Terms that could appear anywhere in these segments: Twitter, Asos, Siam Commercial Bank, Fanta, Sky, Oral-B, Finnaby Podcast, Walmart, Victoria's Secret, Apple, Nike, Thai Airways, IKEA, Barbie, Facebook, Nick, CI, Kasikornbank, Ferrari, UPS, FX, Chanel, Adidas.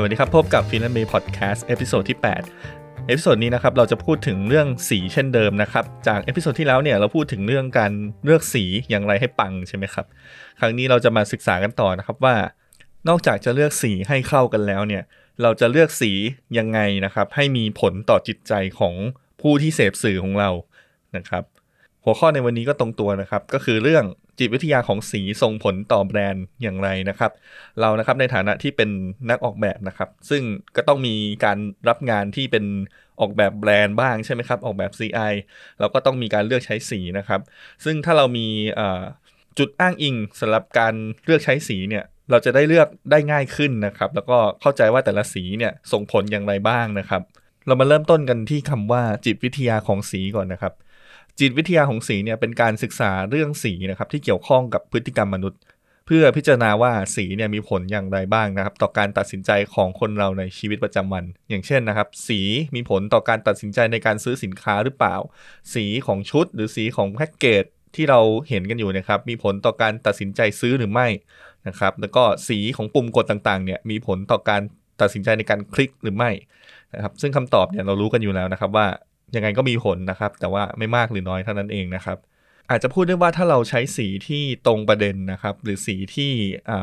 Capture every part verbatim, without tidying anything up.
สวัสดีครับพบกับ Finnaby Podcast เอพิโซดที่แปดเอพิโซดนี้นะครับเราจะพูดถึงเรื่องสีเช่นเดิมนะครับจากเอพิโซดที่แล้วเนี่ยเราพูดถึงเรื่องการเลือกสีอย่างไรให้ปังใช่ไหมครับครั้งนี้เราจะมาศึกษากันต่อนะครับว่านอกจากจะเลือกสีให้เข้ากันแล้วเนี่ยเราจะเลือกสียังไงนะครับให้มีผลต่อจิตใจของผู้ที่เสพสื่อของเรานะครับหัวข้อในวันนี้ก็ตรงตัวนะครับก็คือเรื่องจิตวิทยาของสีส่งผลต่อแบรนด์อย่างไรนะครับเรานะครับในฐานะที่เป็นนักออกแบบนะครับซึ่งก็ต้องมีการรับงานที่เป็นออกแบบแบรนด์บ้างใช่ไหมครับออกแบบ ซี ไอ เราก็ต้องมีการเลือกใช้สีนะครับซึ่งถ้าเรามีเอ่อจุดอ้างอิงสำหรับการเลือกใช้สีเนี่ยเราจะได้เลือกได้ง่ายขึ้นนะครับแล้วก็เข้าใจว่าแต่ละสีเนี่ยส่งผลอย่างไรบ้างนะครับเรามาเริ่มต้นกันที่คำว่าจิตวิทยาของสีก่อนนะครับจิตวิทยาของสีเนี่ยเป็นการศึกษาเรื่องสีนะครับที่เกี่ยวข้องกับพฤติกรรมมนุษย์เพื่อพิจารณาว่าสีเนี่ยมีผลอย่างไรบ้างนะครับต่อการตัดสินใจของคนเราในชีวิตประจำวันอย่างเช่นนะครับสีมีผลต่อการตัดสินใจในการซื้อสินค้าหรือเปล่าสีของชุดหรือสีของแพ็คเกจที่เราเห็นกันอยู่นะครับมีผลต่อการตัดสินใจซื้อหรือไม่นะครับแล้วก็สีของปุ่มกดต่างๆเนี่ยมีผลต่อการตัดสินใจในการคลิกหรือไม่นะครับซึ่งคำตอบเนี่ยเรารู้กันอยู่แล้วนะครับว่ายังไงก็มีผลนะครับแต่ว่าไม่มากหรือน้อยเท่านั้นเองนะครับอาจจะพูดได้ว่าถ้าเราใช้สีที่ตรงประเด็นนะครับหรือสีที่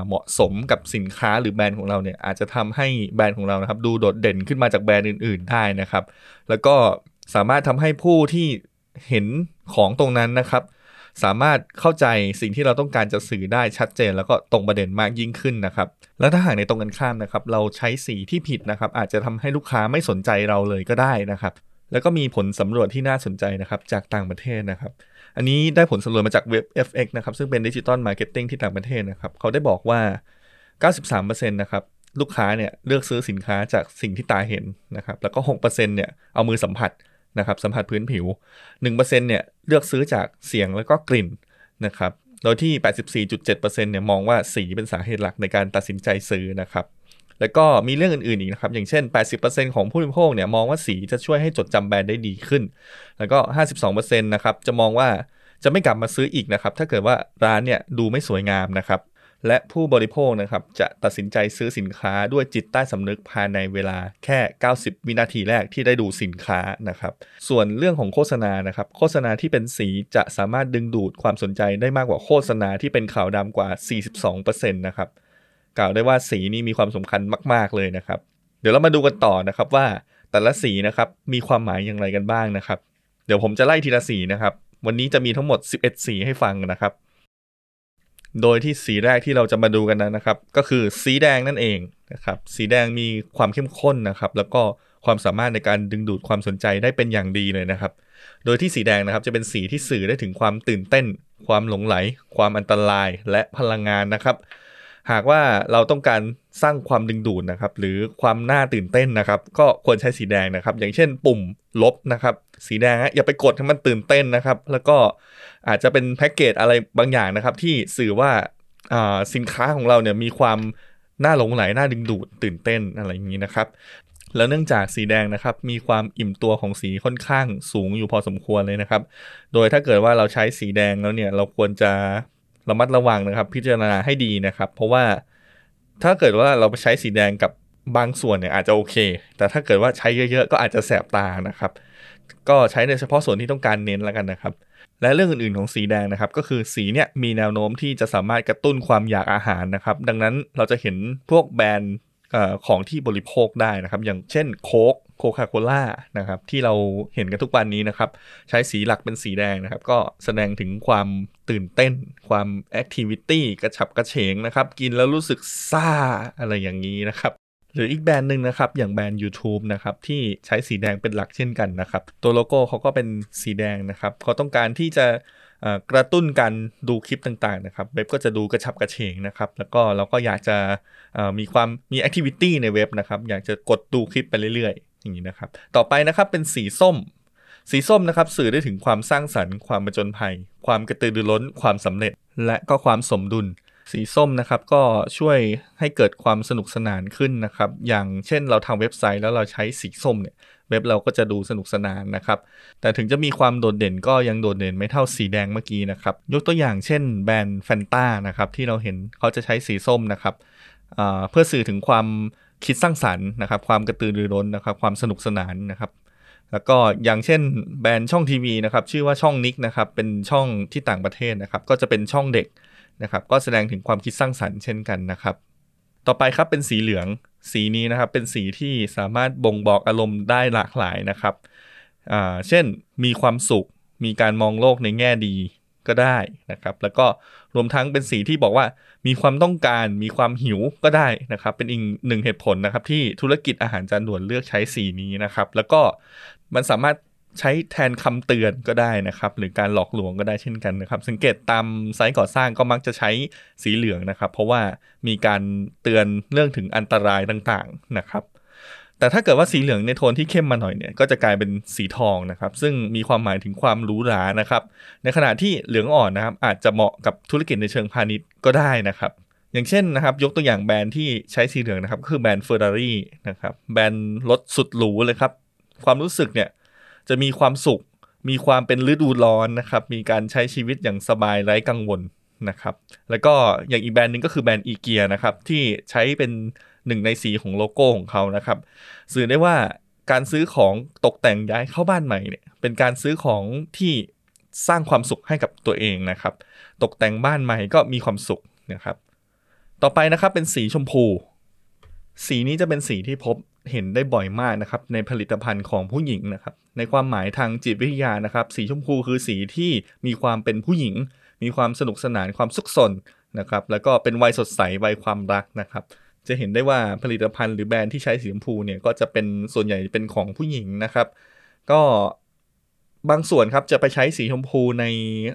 เหมาะสมกับสินค้าหรือแบรนด์ของเราเนี่ยอาจจะทำให้แบรนด์ของเรานะครับดูโดดเด่นขึ้นมาจากแบรนด์อื่นๆได้นะครับแล้วก็สามารถทำให้ผู้ที่เห็นของตรงนั้นนะครับสามารถเข้าใจสิ่งที่เราต้องการจะสื่อได้ชัดเจนแล้วก็ตรงประเด็นมากยิ่งขึ้นนะครับแล้วถ้าหากในตรงกันข้ามนะครับเราใช้สีที่ผิดนะครับอาจจะทำให้ลูกค้าไม่สนใจเราเลยก็ได้นะครับแล้วก็มีผลสำรวจที่น่าสนใจนะครับจากต่างประเทศนะครับอันนี้ได้ผลสำรวจมาจากเว็บ เอฟ เอ็กซ์ นะครับซึ่งเป็น Digital Marketing ที่ต่างประเทศนะครับเขาได้บอกว่า เก้าสิบสามเปอร์เซ็นต์ นะครับลูกค้าเนี่ยเลือกซื้อสินค้าจากสิ่งที่ตาเห็นนะครับแล้วก็ หกเปอร์เซ็นต์ เนี่ยเอามือสัมผัสนะครับสัมผัสพื้นผิว หนึ่งเปอร์เซ็นต์ เนี่ยเลือกซื้อจากเสียงแล้วก็กลิ่นนะครับโดยที่ แปดสิบสี่จุดเจ็ดเปอร์เซ็นต์ เนี่ยมองว่าสีเป็นสาเหตุหลักในการตัดสินใจซื้อนะครับแล้วก็มีเรื่องอื่นๆอีกนะครับอย่างเช่น แปดสิบเปอร์เซ็นต์ ของผู้บริโภคเนี่ยมองว่าสีจะช่วยให้จดจำแบรนด์ได้ดีขึ้นแล้วก็ ห้าสิบสองเปอร์เซ็นต์ นะครับจะมองว่าจะไม่กลับมาซื้ออีกนะครับถ้าเกิดว่าร้านเนี่ยดูไม่สวยงามนะครับและผู้บริโภคนะครับจะตัดสินใจซื้อสินค้าด้วยจิตใต้สำนึกภายในเวลาแค่เก้าสิบวินาทีแรกที่ได้ดูสินค้านะครับส่วนเรื่องของโฆษณานะครับโฆษณาที่เป็นสีจะสามารถดึงดูดความสนใจได้มากกว่าโฆษณาที่เป็นขาวดำกว่า สี่สิบสองเปอร์เซ็นต์ นะครับกล่าวได้ว่าสีนี่มีความสำคัญมากๆเลยนะครับเดี๋ยวเรามาดูกันต่อนะครับว่าแต่ละสีนะครับมีความหมายอย่างไรกันบ้างนะครับเดี๋ยวผมจะไล่ทีละสีนะครับวันนี้จะมีทั้งหมดสิบเอ็ดสีให้ฟังนะครับโดยที่สีแรกที่เราจะมาดูกันนะครับก็คือสีแดงนั่นเองนะครับสีแดงมีความเข้มข้นนะครับแล้วก็ความสามารถในการดึงดูดความสนใจได้เป็นอย่างดีเลยนะครับโดยที่สีแดงนะครับจะเป็นสีที่สื่อได้ถึงความตื่นเต้นความหลงไหลความอันตรายและพลังงานนะครับหากว่าเราต้องการสร้างความดึงดูดนะครับหรือความน่าตื่นเต้นนะครับก็ควรใช้สีแดงนะครับอย่างเช่นปุ่มลบนะครับสีแดงอย่าไปกดให้มันตื่นเต้นนะครับแล้วก็อาจจะเป็นแพ็กเกจอะไรบางอย่างนะครับที่สื่อว่าอ่าสินค้าของเราเนี่ยมีความน่าหลงไหลน่าดึงดูดตื่นเต้นอะไรอย่างนี้นะครับแล้วเนื่องจากสีแดงนะครับมีความอิ่มตัวของสีค่อนข้างสูงอยู่พอสมควรเลยนะครับโดยถ้าเกิดว่าเราใช้สีแดงแล้วเนี่ยเราควรจะระมัดระวังนะครับพิจารณาให้ดีนะครับเพราะว่าถ้าเกิดว่าเราไปใช้สีแดงกับบางส่วนเนี่ยอาจจะโอเคแต่ถ้าเกิดว่าใช้เยอะๆก็อาจจะแสบตานะครับก็ใช้ในเฉพาะส่วนที่ต้องการเน้นแล้วกันนะครับและเรื่องอื่นๆของสีแดงนะครับก็คือสีเนี่ยมีแนวโน้มที่จะสามารถกระตุ้นความอยากอาหารนะครับดังนั้นเราจะเห็นพวกแบรนด์ของที่บริโภคได้นะครับอย่างเช่นโค้กโคคาโคล่านะครับที่เราเห็นกันทุกวันนี้นะครับใช้สีหลักเป็นสีแดงนะครับก็แสดงถึงความตื่นเต้นความแอคทิวิตี้กระฉับกระเฉงนะครับกินแล้วรู้สึกซ่าอะไรอย่างนี้นะครับหรืออีกแบรนด์นึงนะครับอย่างแบรนด์ YouTube นะครับที่ใช้สีแดงเป็นหลักเช่นกันนะครับตัวโลโก้เขาก็เป็นสีแดงนะครับเขาต้องการที่จะกระตุ้นการดูคลิปต่างๆนะครับเว็บก็จะดูกระชับกระเฉงนะครับแล้วก็เราก็อยากจะมีความมีแอคทิวิตี้ในเว็บนะครับอยากจะกดดูคลิปไปเรื่อยๆอย่างนี้นะครับต่อไปนะครับเป็นสีส้มสีส้มนะครับสื่อได้ถึงความสร้างสรรค์ความผจญภัยความกระตือรือร้นความสำเร็จและก็ความสมดุลสีส้มนะครับก็ช่วยให้เกิดความสนุกสนานขึ้นนะครับอย่างเช่นเราทำเว็บไซต์แล้วเราใช้สีส้มเนี่ยเว็บเราก็จะดูสนุกสนานนะครับแต่ถึงจะมีความโดดเด่นก็ยังโดดเด่นไม่เท่าสีแดงเมื่อกี้นะครับยกตัวอย่างเช่นแบรนด์ Fanta นะครับที่เราเห็นเขาจะใช้สีส้มนะครับเพื่อสื่อถึงความ คิดสร้างสรรค์นะครับความกระตือรือร้นนะครับความสนุกสนานนะครับแล้วก็อย่างเช่นแบรนด์ช่องทีวีนะครับชื่อว่าช่องนิกนะครับเป็นช่องที่ต่างประเทศนะครับก็จะเป็นช่องเด็กนะครับก็แสดงถึงความคิดสร้างสรรค์เช่นกันนะครับต่อไปครับเป็นสีเหลืองสีนี้นะครับเป็นสีที่สามารถบ่งบอกอารมณ์ได้หลากหลายนะครับอ่าเช่นมีความสุขมีการมองโลกในแง่ดีก็ได้นะครับแล้วก็รวมทั้งเป็นสีที่บอกว่ามีความต้องการมีความหิวก็ได้นะครับเป็นอีกหนึ่งเหตุผลนะครับที่ธุรกิจอาหารจานด่วนเลือกใช้สีนี้นะครับแล้วก็มันสามารถใช้แทนคำเตือนก็ได้นะครับหรือการหลอกลวงก็ได้เช่นกันนะครับสังเกตตามไซต์ก่อสร้างก็มักจะใช้สีเหลืองนะครับเพราะว่ามีการเตือนเรื่องถึงอันตรายต่างๆนะครับแต่ถ้าเกิดว่าสีเหลืองในโทนที่เข้มมาหน่อยเนี่ยก็จะกลายเป็นสีทองนะครับซึ่งมีความหมายถึงความหรูหรานะครับในขณะที่เหลืองอ่อนนะครับอาจจะเหมาะกับธุรกิจในเชิงพาณิชย์ก็ได้นะครับอย่างเช่นนะครับยกตัวอย่างแบรนด์ที่ใช้สีเหลืองนะครับก็คือแบรนด์ Ferrari นะครับแบรนด์รถสุดหรูเลยครับความรู้สึกเนี่ยจะมีความสุขมีความเป็นฤดูร้อนนะครับมีการใช้ชีวิตอย่างสบายไร้กังวลนะครับแล้วก็อย่างอีกแบรนด์นึงก็คือแบรนด์อีเกียนะครับที่ใช้เป็นหนึ่งในสีของโลโก้ของเขานะครับสื่อได้ว่าการซื้อของตกแต่งย้ายเข้าบ้านใหม่เนี่ยเป็นการซื้อของที่สร้างความสุขให้กับตัวเองนะครับตกแต่งบ้านใหม่ก็มีความสุขนะครับต่อไปนะครับเป็นสีชมพูสีนี้จะเป็นสีที่พบเห็นได้บ่อยมากนะครับในผลิตภัณฑ์ของผู้หญิงนะครับในความหมายทางจิตวิทยานะครับสีชมพูคือสีที่มีความเป็นผู้หญิงมีความสนุกสนานความสุขสนนะครับแล้วก็เป็นวัยสดใสวัยความรักนะครับจะเห็นได้ว่าผลิตภัณฑ์หรือแบรนด์ที่ใช้สีชมพูเนี่ยก็จะเป็นส่วนใหญ่เป็นของผู้หญิงนะครับก็บางส่วนครับจะไปใช้สีชมพูใน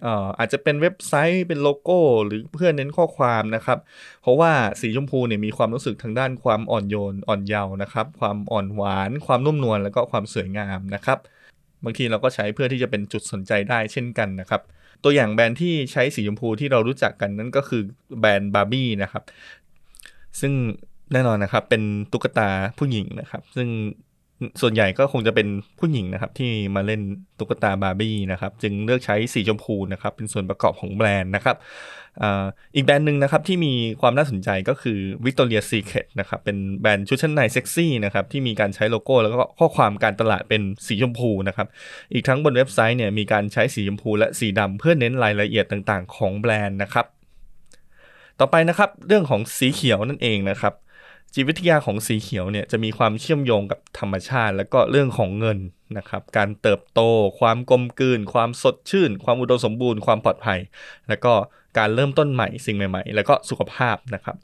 เอ่อ อาจจะเป็นเว็บไซต์เป็นโลโก้หรือเพื่อเน้นข้อความนะครับเพราะว่าสีชมพูเนี่ยมีความรู้สึกทางด้านความอ่อนโยนอ่อนเยาว์นะครับความอ่อนหวานความนุ่มนวลแล้วก็ความสวยงามนะครับบางทีเราก็ใช้เพื่อที่จะเป็นจุดสนใจได้เช่นกันนะครับตัวอย่างแบรนด์ที่ใช้สีชมพูที่เรารู้จักกันนั่นก็คือแบรนด์บาร์บี้นะครับซึ่งแน่นอนนะครับเป็นตุ๊กตาผู้หญิงนะครับซึ่งส่วนใหญ่ก็คงจะเป็นผู้หญิงนะครับที่มาเล่นตุ๊กตาบาร์บี้นะครับจึงเลือกใช้สีชมพูนะครับเป็นส่วนประกอบของแบรนด์นะครับ อ, อีกแบรนด์หนึ่งนะครับที่มีความน่าสนใจก็คือ Victoria's Secret นะครับเป็นแบรนด์ชุดชั้นในเซ็กซี่นะครับที่มีการใช้โลโก้แล้วก็ข้อความการตลาดเป็นสีชมพูนะครับอีกทั้งบนเว็บไซต์เนี่ยมีการใช้สีชมพูและสีดำเพื่อเน้นรายละเอียดต่างๆของแบรนด์นะครับต่อไปนะครับเรื่องของสีเขียวนั่นเองนะครับจิตวิทยาของสีเขียวเนี่ยจะมีความเชื่อมโยงกับธรรมชาติและก็เรื่องของเงินนะครับการเติบโตความกลมกลืนความสดชื่นความอุดมสมบูรณ์ความปลอดภัยและก็การเริ่มต้นใหม่สิ่งใหม่ๆและก็สุขภาพนะครับ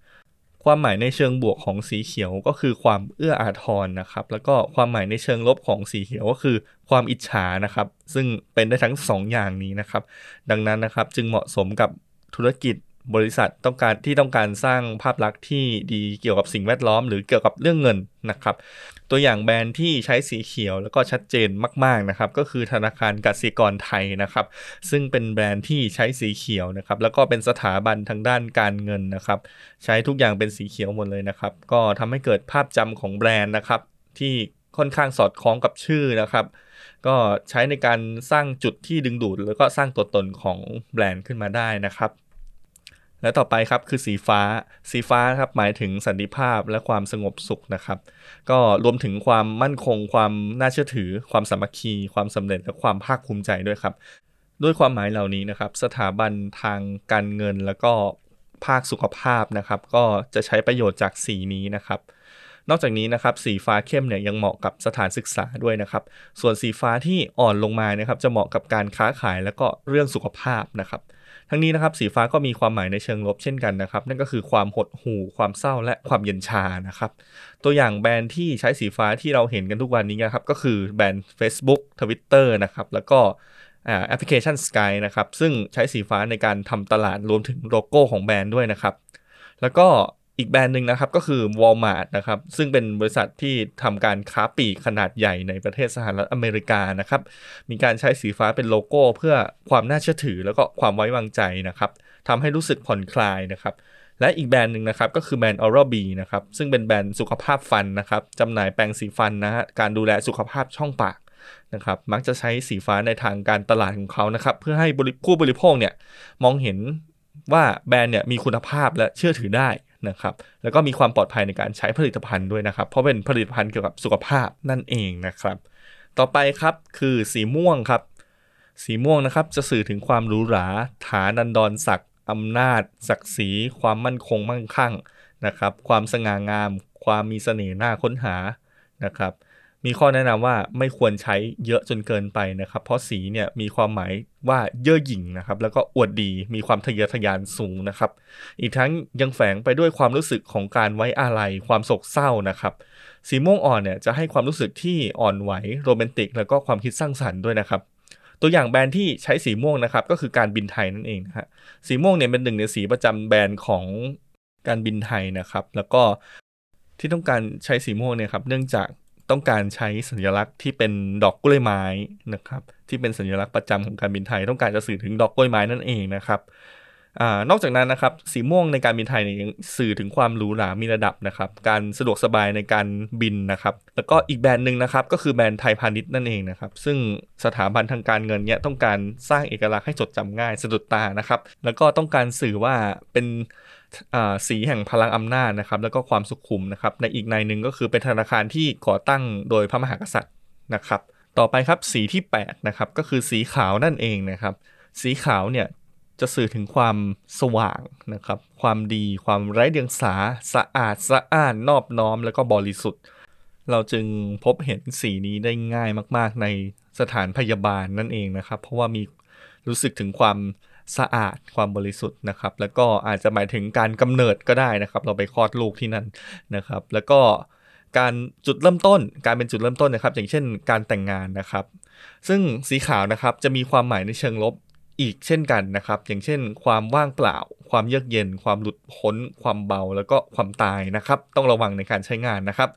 ความหมายในเชิงบวกของสีเขียวก็คือความเอื้ออาทรนะครับแล้วก็ความหมายในเชิงลบของสีเขียวก็คือความอิจฉานะครับซึ่งเป็นได้ทั้งสองอย่างนี้นะครับดังนั้นนะครับจึงเหมาะสมกับธุรกิจบริษัทต้องการที่ต้องการสร้างภาพลักษณ์ที่ดีเกี่ยวกับสิ่งแวดล้อมหรือเกี่ยวกับเรื่องเงินนะครับตัวอย่างแบรนด์ที่ใช้สีเขียวแล้วก็ชัดเจนมากๆนะครับก็คือธนาคารกสิกรไทยนะครับซึ่งเป็นแบรนด์ที่ใช้สีเขียวนะครับแล้วก็เป็นสถาบันทางด้านการเงินนะครับใช้ทุกอย่างเป็นสีเขียวหมดเลยนะครับก็ทำให้เกิดภาพจำของแบรนด์นะครับที่ค่อนข้างสอดคล้องกับชื่อนะครับก็ใช้ในการสร้างจุดที่ดึงดูดแล้วก็สร้างตัวตนของแบรนด์ขึ้นมาได้นะครับและต่อไปครับคือสีฟ้าสีฟ้าครับหมายถึงสันติภาพและความสงบสุขนะครับก็รวมถึงความมั่นคงความน่าเชื่อถือความสามัคคีความสำเร็จและความภาคภูมิใจด้วยครับด้วยความหมายเหล่านี้นะครับสถาบันทางการเงินแล้วก็ภาคสุขภาพนะครับก็จะใช้ประโยชน์จากสีนี้นะครับนอกจากนี้นะครับสีฟ้าเข้มเนี่ยยังเหมาะกับสถานศึกษาด้วยนะครับส่วนสีฟ้าที่อ่อนลงมานะครับจะเหมาะกับการค้าขายและก็เรื่องสุขภาพนะครับทั้งนี้นะครับสีฟ้าก็มีความหมายในเชิงลบเช่นกันนะครับนั่นก็คือความหดหู่ความเศร้าและความเย็นชานะครับตัวอย่างแบรนด์ที่ใช้สีฟ้าที่เราเห็นกันทุกวันนี้นะครับก็คือแบรนด์ Facebook Twitter นะครับแล้วก็แอปพลิเคชัน Sky นะครับซึ่งใช้สีฟ้าในการทำตลาดรวมถึงโลโก้ของแบรนด์ด้วยนะครับแล้วก็อีกแบรนด์นึงนะครับก็คือ Walmart นะครับซึ่งเป็นบริษัทที่ทำการค้าปลีกขนาดใหญ่ในประเทศสหรัฐอเมริกานะครับมีการใช้สีฟ้าเป็นโลโก้เพื่อความน่าเชื่อถือแล้วก็ความไว้วางใจนะครับทำให้รู้สึกผ่อนคลายนะครับและอีกแบรนด์นึงนะครับก็คือแบรนด์ Oral-B นะครับซึ่งเป็นแบรนด์สุขภาพฟันนะครับจำหน่ายแปรงสีฟันนะฮะการดูแลสุขภาพช่องปากนะครับมักจะใช้สีฟ้าในทางการตลาดของเขานะครับเพื่อให้ผู้บริโภคเนี่ยมองเห็นว่าแบรนด์เนี่ยมีคุณภาพและเชื่อถือได้ นะครับแล้วก็มีความปลอดภัยในการใช้ผลิตภัณฑ์ด้วยนะครับเพราะเป็นผลิตภัณฑ์เกี่ยวกับสุขภาพนั่นเองนะครับต่อไปครับคือสีม่วงครับสีม่วงนะครับจะสื่อถึงความหรูหราฐานันดรศักดิ์อำนาจศักดิ์ศรีความมั่นคงมั่งคั่งนะครับความสง่างามความมีเสน่ห์น่าค้นหานะครับมีข้อแนะนำว่าไม่ควรใช้เยอะจนเกินไปนะครับเพราะสีเนี่ยมีความหมายว่าเย่อหยิ่งนะครับแล้วก็อวดดีมีความทะเยอทะยานสูงนะครับอีกทั้งยังแฝงไปด้วยความรู้สึกของการไว้อาลัยความโศกเศร้านะครับสีม่วงอ่อนเนี่ยจะให้ความรู้สึกที่อ่อนไหวโรแมนติกแล้วก็ความคิดสร้างสรรค์ด้วยนะครับตัวอย่างแบรนด์ที่ใช้สีม่วงนะครับก็คือการบินไทยนั่นเองนะฮะสีม่วงเนี่ยเป็นหนึ่งในสีประจำแบรนด์ของการบินไทยนะครับแล้วก็ที่ต้องการใช้สีม่วงเนี่ยครับเนื่องจากต้องการใช้สัญลักษณ์ที่เป็นดอกกล้วยไม้นะครับที่เป็นสัญลักษณ์ประจำของการบินไทยต้องการจะสื่อถึงดอกกล้วยไม้นั่นเองนะครับอ่านอกจากนั้นนะครับสีม่วงในการบินไทยเนี่ยยังสื่อถึงความหรูหรามีระดับนะครับการสะดวกสบายในการบินนะครับแล้วก็อีกแบรนด์นึงนะครับก็คือแบรนด์ไทยพาณิชย์นั่นเองนะครับซึ่งสถาบันทางการเงินเนี่ยต้องการสร้างเอกลักษณ์ให้จดจำง่ายสะดุดตานะครับแล้วก็ต้องการสื่อว่าเป็นสีแห่งพลังอำนาจนะครับแล้วก็ความสุขุมนะครับในอีกในหนึ่งก็คือเป็นธนาคารที่ก่อตั้งโดยพระมหากษัตริย์นะครับต่อไปครับสีที่แปดนะครับก็คือสีขาวนั่นเองนะครับสีขาวเนี่ยจะสื่อถึงความสว่างนะครับความดีความไร้เดียงสาสะอาดสะอ้านนอบน้อมแล้วก็บริสุทธิ์เราจึงพบเห็นสีนี้ได้ง่ายมากๆในสถานพยาบาลนั่นเองนะครับเพราะว่ามีรู้สึกถึงความสะอาดความบริสุทธิ์นะครับแล้วก็อาจจะหมายถึงการกำเนิดก็ได้นะครับเราไปคลอดลูกที่นั่นนะครับแล้วก็การจุดเริ่มต้นการเป็นจุดเริ่มต้นนะครับอย่างเช่นการแต่งงานนะครับซึ่งสีขาวนะครับจะมีความหมายในเชิงลบอีกเช่นกันนะครับอย่างเช่นความว่างเปล่าความเยือกเย็นความหลุดพ้นความเบาแล้วก็ความตายนะครับต้องระวังในการใช้งานนะครับ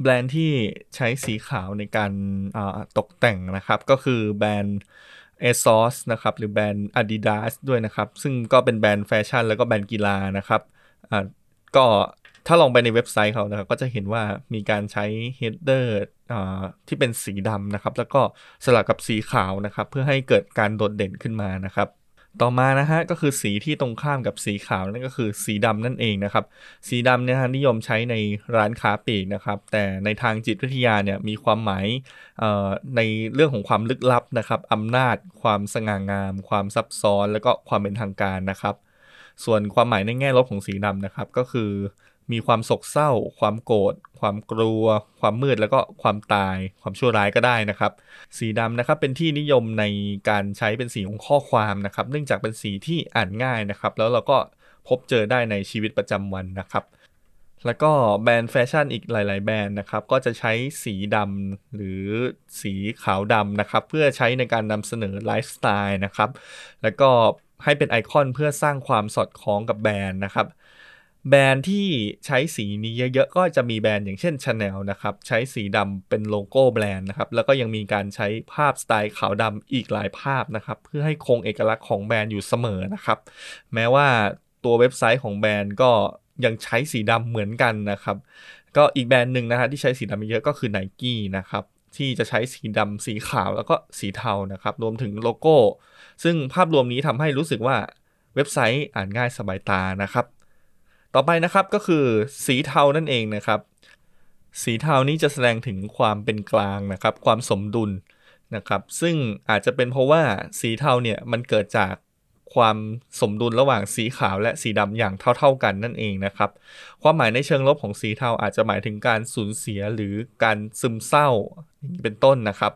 แบรนด์ที่ใช้สีขาวในการตกแต่งนะครับก็คือแบรนด์ เอซอส นะครับหรือแบรนด์ Adidas ด้วยนะครับซึ่งก็เป็นแบรนด์แฟชั่นแล้วก็แบรนด์กีฬานะครับอ่าก็ถ้าลองไปในเว็บไซต์เขานะครับก็จะเห็นว่ามีการใช้เฮดเดอร์อ่าที่เป็นสีดำนะครับแล้วก็สลับกับสีขาวนะครับเพื่อให้เกิดการโดดเด่นขึ้นมานะครับต่อมานะฮะก็คือสีที่ตรงข้ามกับสีขาวนั่นก็คือสีดำนั่นเองนะครับสีดำเนี่ยนิยมใช้ในร้านค้าปลีกนะครับแต่ในทางจิตวิทยาเนี่ยมีความหมายในเรื่องของความลึกลับนะครับอำนาจความสง่างามความซับซ้อนแล้วก็ความเป็นทางการนะครับส่วนความหมายในแง่ลบของสีดำนะครับก็คือมีความโศกเศร้าความโกรธความกลัวความมืดแล้วก็ความตายความชั่วร้ายก็ได้นะครับสีดำนะครับเป็นที่นิยมในการใช้เป็นสีของข้อความนะครับเนื่องจากเป็นสีที่อ่านง่ายนะครับแล้วเราก็พบเจอได้ในชีวิตประจำวันนะครับแล้วก็แบรนด์แฟชั่นอีกหลายๆแบรนด์นะครับก็จะใช้สีดำหรือสีขาวดำนะครับเพื่อใช้ในการนำเสนอไลฟ์สไตล์นะครับแล้วก็ให้เป็นไอคอนเพื่อสร้างความสอดคล้องกับแบรนด์นะครับแบรนด์ที่ใช้สีนี้เยอะๆก็จะมีแบรนด์อย่างเช่น Chanel นะครับใช้สีดำเป็นโลโก้แบรนด์นะครับแล้วก็ยังมีการใช้ภาพสไตล์ขาวดำอีกหลายภาพนะครับเพื่อให้คงเอกลักษณ์ของแบรนด์อยู่เสมอนะครับแม้ว่าตัวเว็บไซต์ของแบรนด์ก็ยังใช้สีดำเหมือนกันนะครับก็อีกแบรนด์หนึ่งนะฮะที่ใช้สีดำเยอะก็คือ ไนกี้ นะครับที่จะใช้สีดำสีขาวแล้วก็สีเทานะครับรวมถึงโลโก้ซึ่งภาพรวมนี้ทำให้รู้สึกว่าเว็บไซต์อ่านง่ายสบายตานะครับต่อไปนะครับก็คือสีเทานั่นเองนะครับสีเทานี้จะแสดงถึงความเป็นกลางนะครับความสมดุลนะครับซึ่งอาจจะเป็นเพราะว่าสีเทาเนี่ยมันเกิดจากความสมดุลระหว่างสีขาวและสีดำอย่างเท่าๆกันนั่นเองนะครับความหมายในเชิงลบของสีเทาอาจจะหมายถึงการสูญเสียหรือการซึมเศร้าเป็นต้นนะครับ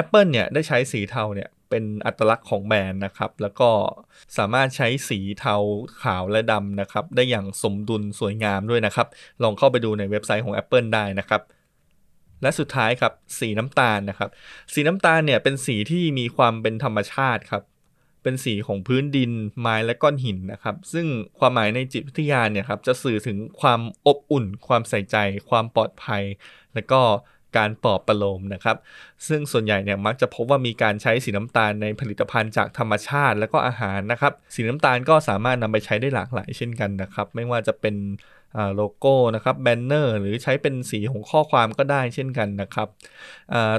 Apple เนี่ยได้ใช้สีเทาเนี่ยเป็นอัตลักษณ์ของแบรนด์นะครับแล้วก็สามารถใช้สีเทาขาวและดำนะครับได้อย่างสมดุลสวยงามด้วยนะครับลองเข้าไปดูในเว็บไซต์ของ Apple ได้นะครับและสุดท้ายครับสีน้ำตาลนะครับสีน้ำตาลเนี่ยเป็นสีที่มีความเป็นธรรมชาติครับเป็นสีของพื้นดินไม้และก้อนหินนะครับซึ่งความหมายในจิตวิทยาเนี่ยครับจะสื่อถึงความอบอุ่นความใส่ใจความปลอดภัยและก็การปลอบประโลมนะครับซึ่งส่วนใหญ่เนี่ยมักจะพบว่ามีการใช้สีน้ำตาลในผลิตภัณฑ์จากธรรมชาติและก็อาหารนะครับสีน้ำตาลก็สามารถนำไปใช้ได้หลากหลายเช่นกันนะครับไม่ว่าจะเป็นโลโก้นะครับแบนเนอร์หรือใช้เป็นสีของข้อความก็ได้เช่นกันนะครับ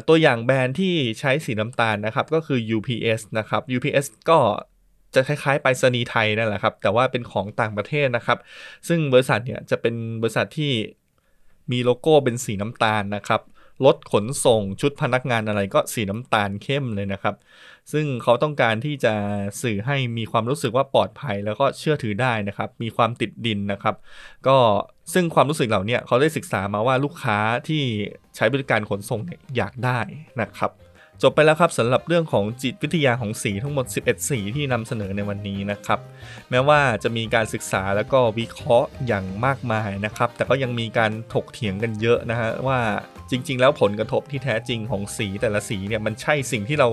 ตัวอย่างแบรนด์ที่ใช้สีน้ำตาลนะครับก็คือ ยู พี เอส นะครับ ยู พี เอส ก็ จะคล้ายๆไปรษณีย์ไทยนั่นแหละครับแต่ว่าเป็นของต่างประเทศนะครับซึ่งบริษัทเนี่ยจะเป็นบริษัทที่มีโลโก้เป็นสีน้ำตาลนะครับรถขนส่งชุดพนักงานอะไรก็สีน้ำตาลเข้มเลยนะครับซึ่งเขาต้องการที่จะสื่อให้มีความรู้สึกว่าปลอดภัยแล้วก็เชื่อถือได้นะครับมีความติดดินนะครับก็ซึ่งความรู้สึกเหล่านี้เขาได้ศึกษามาว่าลูกค้าที่ใช้บริการขนส่งเนี่ยอยากได้นะครับจบไปแล้วครับสำหรับเรื่องของจิตวิทยาของสีทั้งหมดสิบเอ็ดสีที่นำเสนอในวันนี้นะครับแม้ว่าจะมีการศึกษาแล้วก็วิเคราะห์อย่างมากมายนะครับแต่ก็ยังมีการถกเถียงกันเยอะนะฮะว่าจริงๆแล้วผลกระทบที่แท้จริงของสีแต่ละสีเนี่ยมันใช่สิ่งที่เรา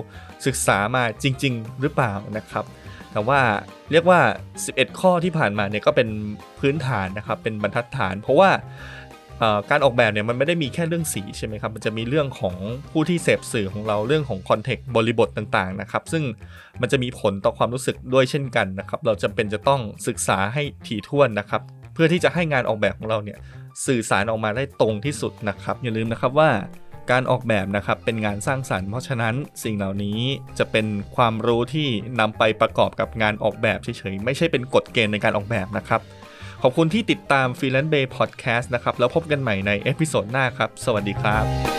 ศึกษามาจริงๆหรือเปล่านะครับแต่ว่าเรียกว่าสิบเอ็ดข้อที่ผ่านมาเนี่ยก็เป็นพื้นฐานนะครับเป็นบรรทัดฐานเพราะว่าการออกแบบเนี่ยมันไม่ได้มีแค่เรื่องสีใช่ไหมครับมันจะมีเรื่องของผู้ที่เสพสื่อของเราเรื่องของคอนเทกต์บริบทต่างๆนะครับซึ่งมันจะมีผลต่อความรู้สึกด้วยเช่นกันนะครับเราจำเป็นจะต้องศึกษาให้ถี่ถ้วนนะครับเพื่อที่จะให้งานออกแบบของเราเนี่ยสื่อสารออกมาได้ตรงที่สุดนะครับอย่าลืมนะครับว่าการออกแบบนะครับเป็นงานสร้างสรรค์เพราะฉะนั้นสิ่งเหล่านี้จะเป็นความรู้ที่นำไปประกอบกับงานออกแบบเฉยๆไม่ใช่เป็นกฎเกณฑ์ในการออกแบบนะครับขอบคุณที่ติดตาม Finnaby Podcast นะครับแล้วพบกันใหม่ในเอพิโซดหน้าครับสวัสดีครับ